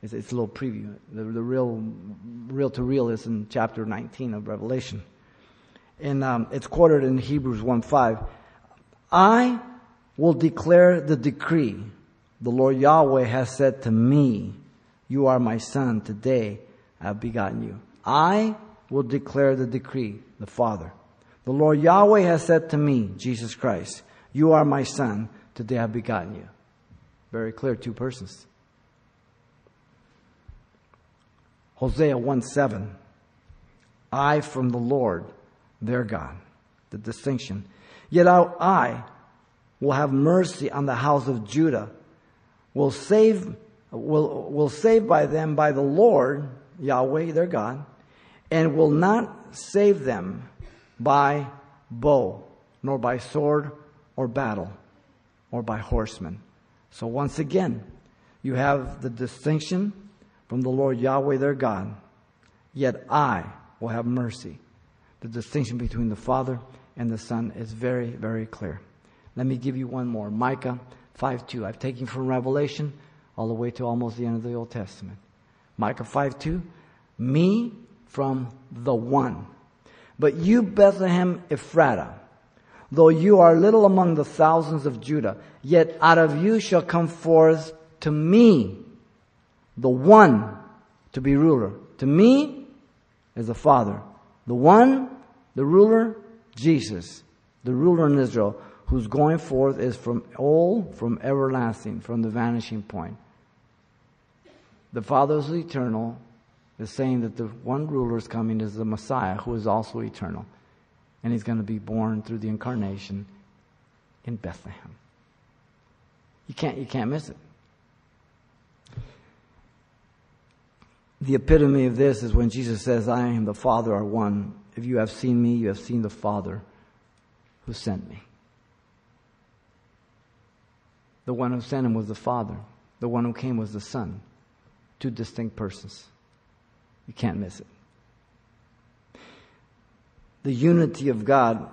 It's a little preview. The real-to-real is in chapter 19 of Revelation. And it's quoted in Hebrews 1:5. I will declare the decree. The Lord Yahweh has said to me, you are my Son. Today I have begotten you. I will declare the decree, the Father. The Lord Yahweh has said to me, Jesus Christ, you are my Son, today I have begotten you. Very clear, two persons. Hosea 1:7, I from the Lord, their God. The distinction. Yet I will have mercy on the house of Judah, will save by them by the Lord, Yahweh, their God, and will not save them by bow, nor by sword or battle, or by horsemen. So once again, you have the distinction from the Lord Yahweh their God, yet I will have mercy. The distinction between the Father and the Son is very, very clear. Let me give you one more. Micah 5:2. I've taken from Revelation all the way to almost the end of the Old Testament. Micah 5:2, me from the one. But you, Bethlehem Ephratah, though you are little among the thousands of Judah, yet out of you shall come forth to me the one to be ruler. To me is the Father. The one, the ruler, Jesus, the ruler in Israel, whose going forth is from old, from everlasting, from the vanishing point. The Father is eternal, is saying that the one ruler is coming is the Messiah, who is also eternal. And he's going to be born through the incarnation in Bethlehem. You can't miss it. The epitome of this is when Jesus says, I and the Father are one. If you have seen me, you have seen the Father who sent me. The one who sent him was the Father. The one who came was the Son. Two distinct persons. You can't miss it. The unity of God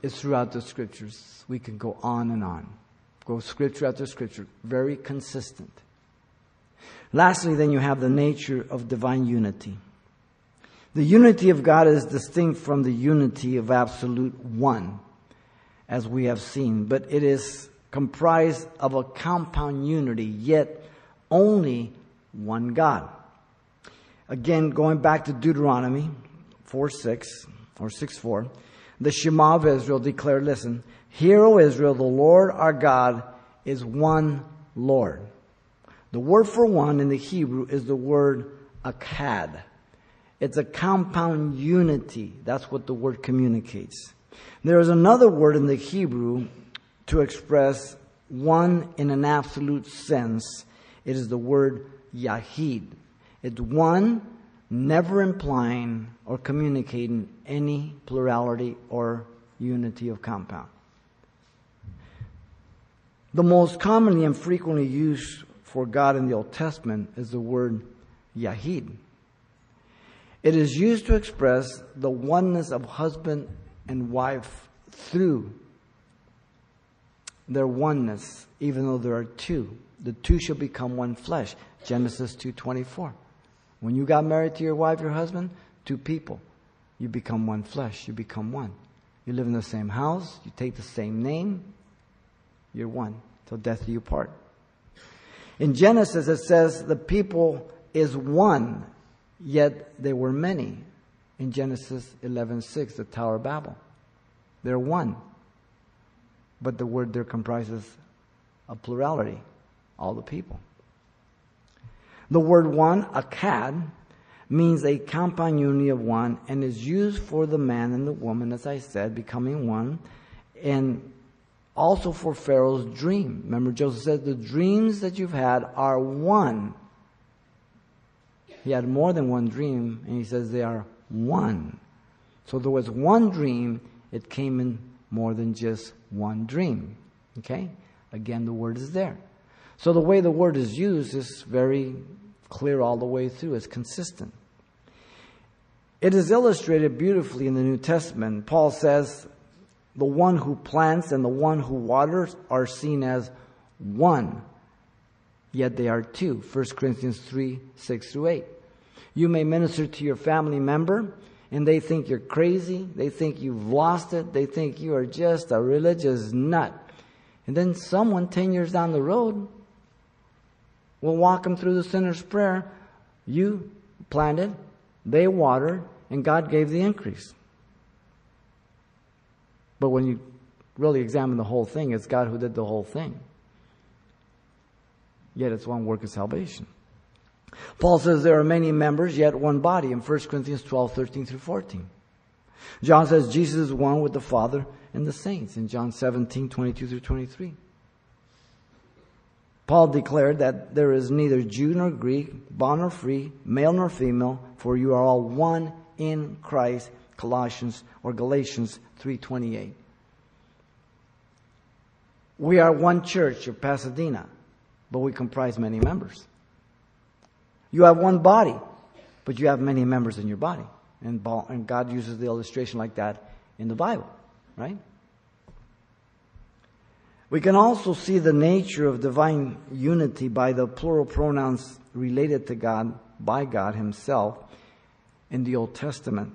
is throughout the Scriptures. We can go on and on. Go Scripture after Scripture. Very consistent. Lastly, then, you have the nature of divine unity. The unity of God is distinct from the unity of absolute one, as we have seen. But it is comprised of a compound unity, yet only one God. Again, going back to Deuteronomy 4:6 or 6:4, the Shema of Israel declared, listen, hear, O Israel, the Lord our God is one Lord. The word for one in the Hebrew is the word echad. It's a compound unity. That's what the word communicates. There is another word in the Hebrew to express one in an absolute sense. It is the word Yachid. It's one, never implying or communicating any plurality or unity of compound. The most commonly and frequently used for God in the Old Testament is the word Yahid. It is used to express the oneness of husband and wife through their oneness, even though there are two. The two shall become one flesh. Genesis 2:24. When you got married to your wife, your husband, two people. You become one flesh. You become one. You live in the same house. You take the same name. You're one. Till death do you part. In Genesis it says the people is one, yet they were many. In Genesis 11:6, the Tower of Babel. They're one. But the word there comprises a plurality, all the people. The word one, echad, means a compound unity of one and is used for the man and the woman, as I said, becoming one, and also for Pharaoh's dream. Remember, Joseph said, the dreams that you've had are one. He had more than one dream, and he says they are one. So there was one dream, it came in more than just one dream. Okay? Again, the word is there. So the way the word is used is very clear all the way through. It's consistent. It is illustrated beautifully in the New Testament. Paul says, the one who plants and the one who waters are seen as one, yet they are two. 1 Corinthians 3:6-8. You may minister to your family member, and they think you're crazy. They think you've lost it. They think you are just a religious nut. And then someone 10 years down the road will walk them through the sinner's prayer. You planted, they watered, and God gave the increase. But when you really examine the whole thing, it's God who did the whole thing. Yet it's one work of salvation. Paul says there are many members, yet one body in 1 Corinthians 12:13-14. John says Jesus is one with the Father and the saints in John 17:22-23. Paul declared that there is neither Jew nor Greek, bond nor free, male nor female, for you are all one in Christ, Colossians or Galatians 3:28. We are one church of Pasadena, but we comprise many members. You have one body, but you have many members in your body. And God uses the illustration like that in the Bible, right? We can also see the nature of divine unity by the plural pronouns related to God by God Himself in the Old Testament.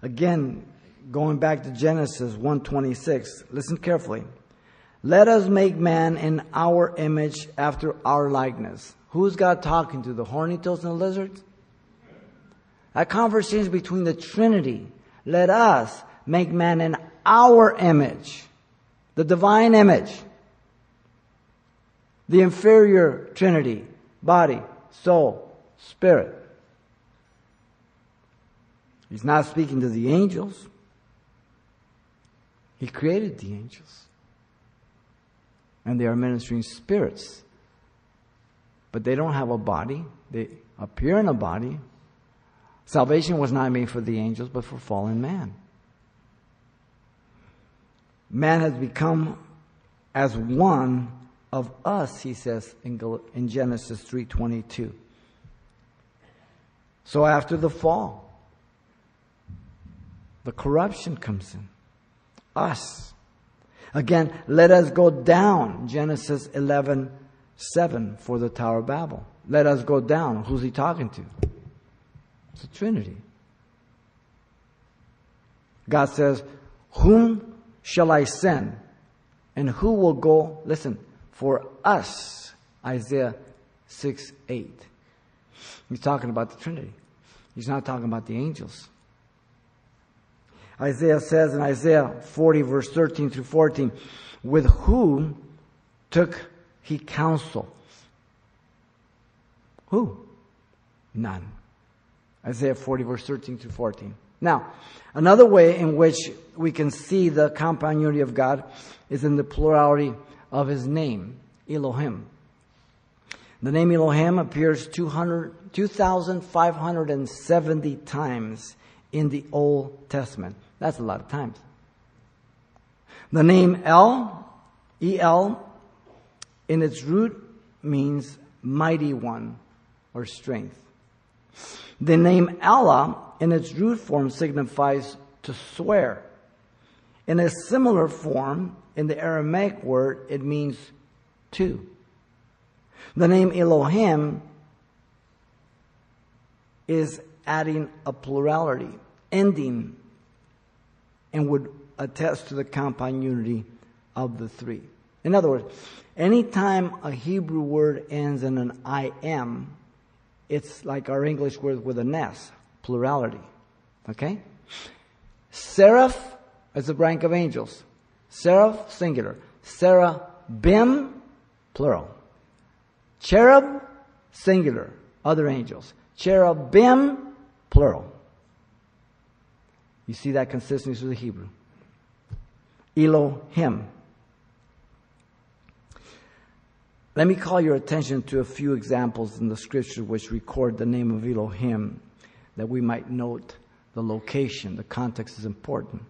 Again, going back to Genesis 1:26, listen carefully. Let us make man in our image after our likeness. Who's God talking to? The horny toads and the lizards? That conversation between the Trinity. Let us make man in our image. The divine image. The inferior Trinity. Body, soul, spirit. He's not speaking to the angels. He created the angels. And they are ministering spirits. But they don't have a body. They appear in a body. Salvation was not made for the angels, but for fallen man. Man has become as one of us, he says in Genesis 3:22. So after the fall, the corruption comes in. Us. Again, let us go down, Genesis 11:7 for the Tower of Babel. Let us go down. Who's he talking to? It's the Trinity. God says, whom shall I send? And who will go, listen, for us? Isaiah 6:8. He's talking about the Trinity. He's not talking about the angels. Isaiah says in Isaiah 40 verse 13 through 14, with whom took he counsel? Who? None. Isaiah 40 verse 13 through 14. Now, another way in which we can see the companionality of God is in the plurality of His name, Elohim. The name Elohim appears 2,570 times in the Old Testament. That's a lot of times. The name El, E-L, in its root means mighty one or strength. The name Allah in its root form signifies to swear. In a similar form, in the Aramaic word, it means two. The name Elohim is adding a plurality, ending, and would attest to the companionality of the three. In other words, anytime a Hebrew word ends in an I am, it's like our English word with an S, plurality. Okay? Seraph is a rank of angels. Seraph, singular. Seraphim, plural. Cherub, singular. Other angels. Cherubim, plural. You see that consistency with the Hebrew. Elohim. Let me call your attention to a few examples in the Scripture which record the name of Elohim, that we might note the location. The context is important.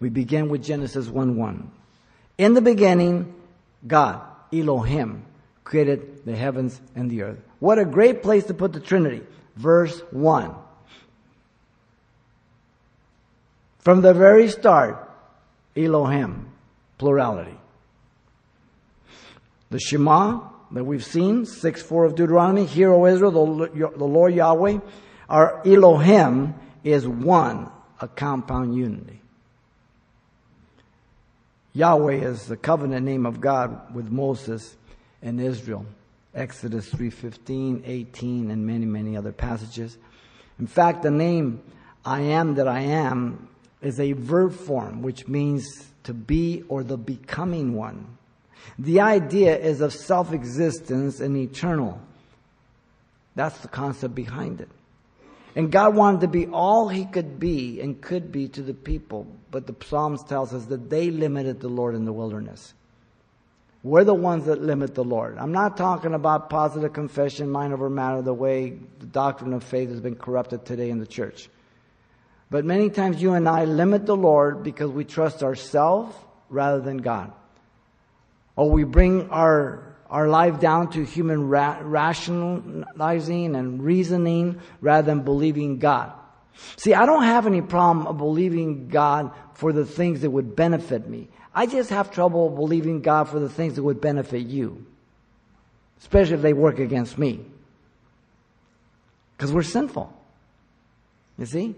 We begin with Genesis 1:1. In the beginning, God, Elohim, created the heavens and the earth. What a great place to put the Trinity. Verse 1. From the very start, Elohim, plurality. The Shema that we've seen, 6:4 of Deuteronomy, Hear, O Israel, the Lord Yahweh, our Elohim is one, a compound unity. Yahweh is the covenant name of God with Moses and Israel. Exodus 3:15, 18, and many, many other passages. In fact, the name I am that I am is a verb form, which means to be or the becoming one. The idea is of self-existence and eternal. That's the concept behind it. And God wanted to be all He could be and could be to the people. But the Psalms tells us that they limited the Lord in the wilderness. We're the ones that limit the Lord. I'm not talking about positive confession, mind over matter, the way the doctrine of faith has been corrupted today in the church. But many times you and I limit the Lord because we trust ourselves rather than God. Or we bring our life down to human rationalizing and reasoning rather than believing God. See, I don't have any problem of believing God for the things that would benefit me. I just have trouble believing God for the things that would benefit you, especially if they work against me, because we're sinful. You see?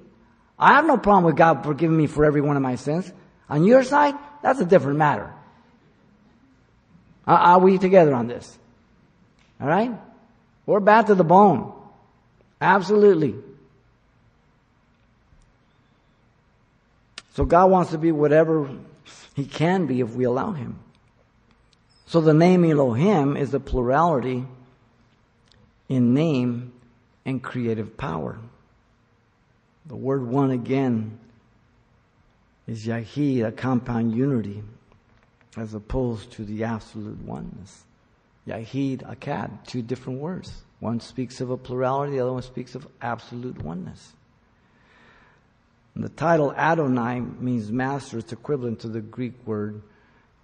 I have no problem with God forgiving me for every one of my sins. On your side, that's a different matter. Are we together on this? All right? We're bad to the bone. Absolutely. So God wants to be whatever He can be if we allow Him. So the name Elohim is the plurality in name and creative power. The word one again is Yachid, a compound unity, as opposed to the absolute oneness. Yahid, echad, two different words. One speaks of a plurality, the other one speaks of absolute oneness. And the title Adonai means master. It's equivalent to the Greek word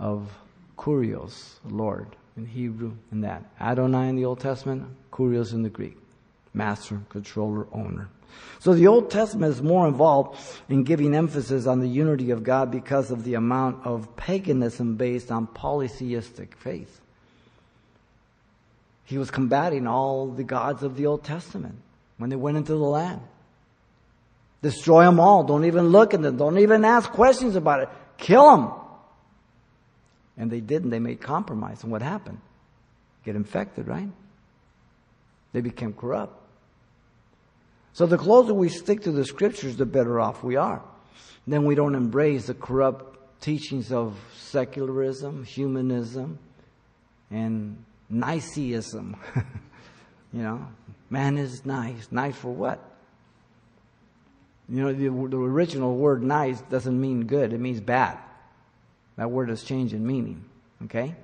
of Kurios, Lord, in Hebrew, in that. Adonai in the Old Testament, Kurios in the Greek. Master, controller, owner. So the Old Testament is more involved in giving emphasis on the unity of God because of the amount of paganism based on polytheistic faith. He was combating all the gods of the Old Testament when they went into the land. Destroy them all. Don't even look at them. Don't even ask questions about it. Kill them. And they didn't. They made compromise. And what happened? Get infected, right? They became corrupt. So the closer we stick to the scriptures, the better off we are. And then we don't embrace the corrupt teachings of secularism, humanism, and niceism. You know, man is nice. Nice for what? You know, the original word nice doesn't mean good. It means bad. That word has changed in meaning. Okay?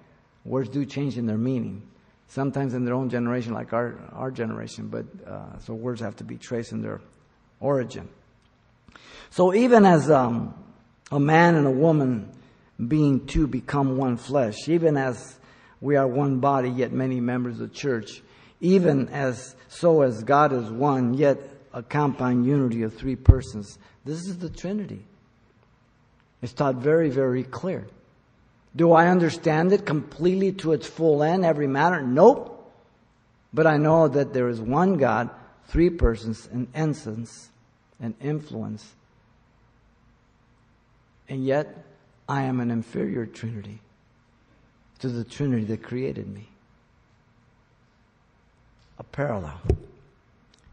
Words do change in their meaning. Sometimes in their own generation, like our generation, but so words have to be traced in their origin. So even as a man and a woman being two become one flesh, even as we are one body, yet many members of the church, even as so as God is one, yet a compound unity of three persons. This is the Trinity. It's taught very, very clear. Do I understand it completely to its full end, every matter? Nope. But I know that there is one God, three persons, an essence, an influence. And yet, I am an inferior Trinity to the Trinity that created me. A parallel.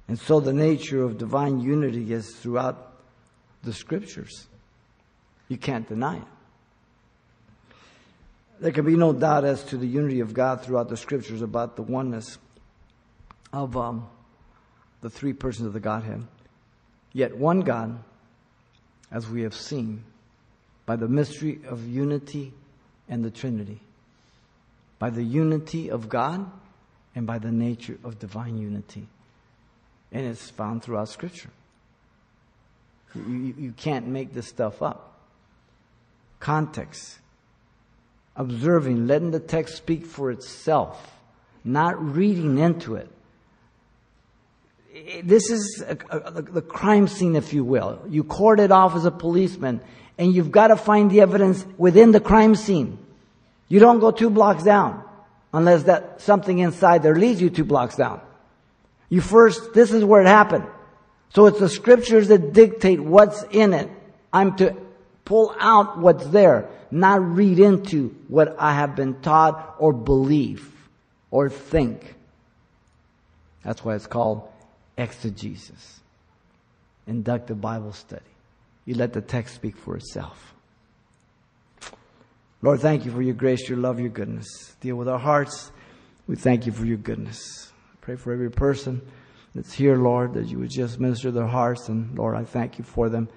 And so the nature of divine unity is throughout the scriptures. You can't deny it. There can be no doubt as to the unity of God throughout the scriptures about the oneness of the three persons of the Godhead. Yet one God, as we have seen, by the mystery of unity and the Trinity. By the unity of God and by the nature of divine unity. And it's found throughout scripture. You can't make this stuff up. Context. Observing, letting the text speak for itself, not reading into it. This is the crime scene, if you will. You cord it off as a policeman, and you've got to find the evidence within the crime scene. You don't go 2 blocks down, unless that something inside there leads you 2 blocks down. You first, this is where it happened. So it's the scriptures that dictate what's in it. I'm to pull out what's there, not read into what I have been taught or believe or think. That's why it's called exegesis, inductive Bible study. You let the text speak for itself. Lord, thank you for your grace, your love, your goodness. Deal with our hearts. We thank you for your goodness. I pray for every person that's here, Lord, that you would just minister their hearts. And Lord, I thank you for them.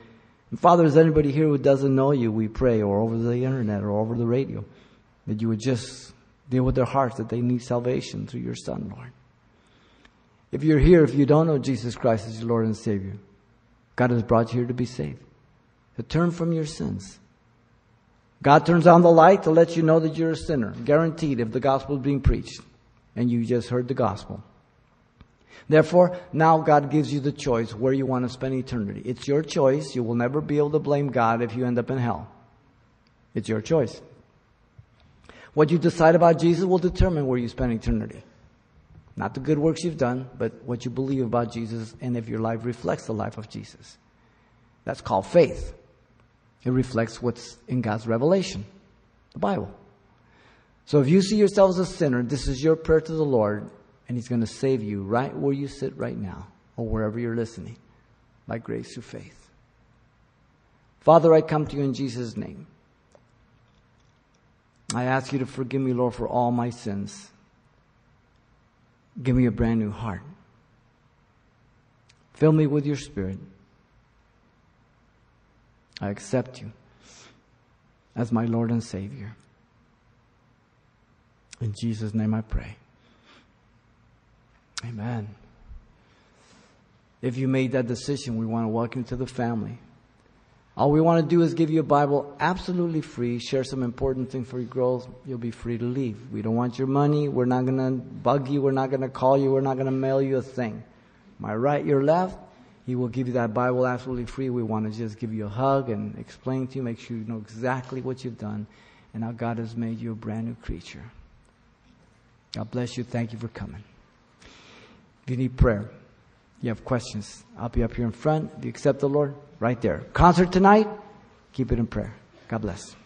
And Father, is there anybody here who doesn't know you, we pray, or over the internet, or over the radio, that you would just deal with their hearts, that they need salvation through your Son, Lord. If you're here, if you don't know Jesus Christ as your Lord and Savior, God has brought you here to be saved, to turn from your sins. God turns on the light to let you know that you're a sinner, guaranteed, if the gospel is being preached, and you just heard the gospel. Therefore, now God gives you the choice where you want to spend eternity. It's your choice. You will never be able to blame God if you end up in hell. It's your choice. What you decide about Jesus will determine where you spend eternity. Not the good works you've done, but what you believe about Jesus, and if your life reflects the life of Jesus. That's called faith. It reflects what's in God's revelation, the Bible. So if you see yourself as a sinner, this is your prayer to the Lord, and He's going to save you right where you sit right now, or wherever you're listening, by grace through faith. Father, I come to you in Jesus' name. I ask you to forgive me, Lord, for all my sins. Give me a brand new heart. Fill me with your Spirit. I accept you as my Lord and Savior. In Jesus' name I pray. Amen. If you made that decision, we want to welcome you to the family. All we want to do is give you a Bible absolutely free, share some important things for your growth. You'll be free to leave. We don't want your money. We're not going to bug you. We're not going to call you. We're not going to mail you a thing. My right, your left, He will give you that Bible absolutely free. We want to just give you a hug and explain to you, make sure you know exactly what you've done and how God has made you a brand new creature. God bless you. Thank you for coming. If you need prayer, you have questions, I'll be up here in front. If you accept the Lord, right there. Concert tonight, keep it in prayer. God bless.